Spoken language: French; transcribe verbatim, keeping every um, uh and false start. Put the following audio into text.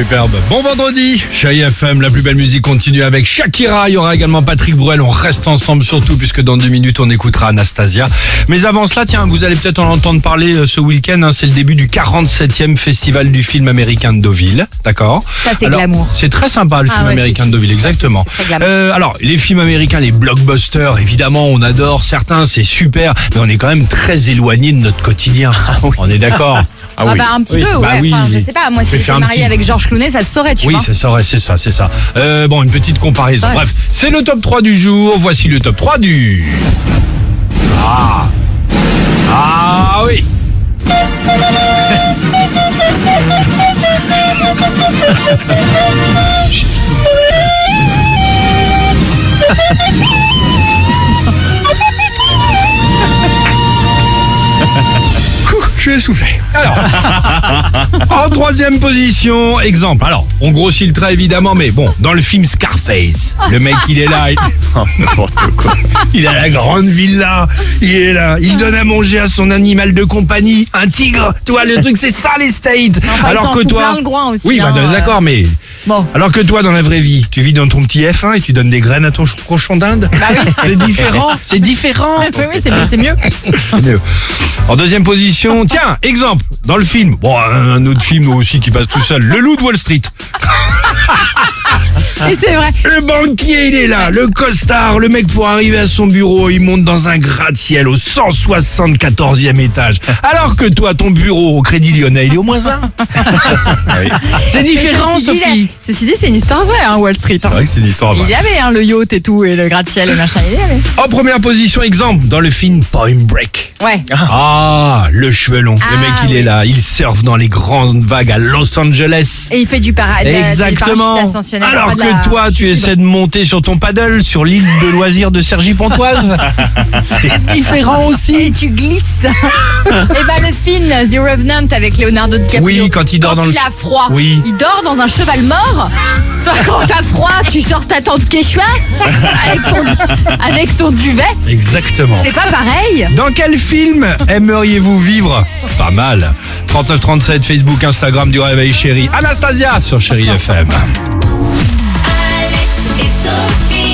Superbe. Bon vendredi, Chérie F M, la plus belle musique continue avec Shakira. Il y aura également Patrick Bruel. On reste ensemble surtout puisque dans deux minutes on écoutera Anastasia. Mais avant cela, tiens, vous allez peut-être en entendre parler ce week-end. Hein, c'est le début du quarante-septième festival du film américain de Deauville. D'accord. Ça c'est alors, glamour. C'est très sympa le ah, film ouais, américain de Deauville, exactement. C'est, c'est euh, alors les films américains, les blockbusters, évidemment on adore. Certains c'est super, mais on est quand même très éloigné de notre quotidien. Ah, oui. On est d'accord. Ah, ah oui. Bah un petit oui. peu. Ouais. Bah, oui. Enfin, je sais pas. Moi si j'étais mariée avec Georges Clooney, ça se saurait, tu oui, vois. Oui, ça saurait, c'est ça, c'est ça. Euh, bon, une petite comparaison. Bref, c'est le top trois du jour. Voici le top trois du... Ah Ah oui Je vais souffler. Alors, en troisième position, exemple. Alors, on grossit le trait évidemment, mais bon, dans le film Scarface, le mec il est là, il... Oh, n'importe quoi. Il a la grande villa, il est là, il donne à manger à son animal de compagnie, un tigre. Toi, le truc c'est ça les States. Non, enfin, alors que toi, aussi, oui, hein, bah, euh... d'accord, mais bon. Alors que toi, dans la vraie vie, tu vis dans ton petit F un et tu donnes des graines à ton cochon d'Inde. Bah oui. C'est différent, c'est différent. Oui, oui, c'est, c'est mieux. C'est mieux. En deuxième position, tiens, exemple, dans le film, bon, un autre film aussi qui passe tout seul, Le Loup de Wall Street. Et c'est vrai. Le banquier, il est là, le costard, le mec pour arriver à son bureau, il monte dans un gratte-ciel au cent soixante-quatorzième étage. Alors que toi, ton bureau au Crédit Lyonnais, il est au moins un. C'est différent, ceci Sophie. Dit, ceci dit, c'est une histoire vraie, hein, Wall Street. Hein. C'est vrai que c'est une histoire vraie. Il y avait hein, le yacht et tout, et le gratte-ciel et machin, il y avait. En première position, exemple, dans le film Point Break. Ouais. Ah, le cheveu long. Ah, le mec, il oui. est là, il surfe dans les grandes vagues à Los Angeles. Et il fait du parade. Exactement. Du Alors que la... toi, tu essaies de monter sur ton paddle sur l'île de loisirs de Cergy-Pontoise. C'est différent aussi. Et tu glisses. Et bah le film The Revenant avec Leonardo DiCaprio. Oui, quand il dort quand dans il le... a froid. Oui. Il dort dans un cheval mort. Toi, quand t'as froid, tu sors ta tente Quechua avec ton, avec ton duvet. Exactement. C'est pas pareil. Dans quel film aimeriez-vous vivre ? Pas mal. trente-neuf trente-sept, Facebook, Instagram du Réveil Chéri. Anastasia sur Chéri F M. Alex et Sophie.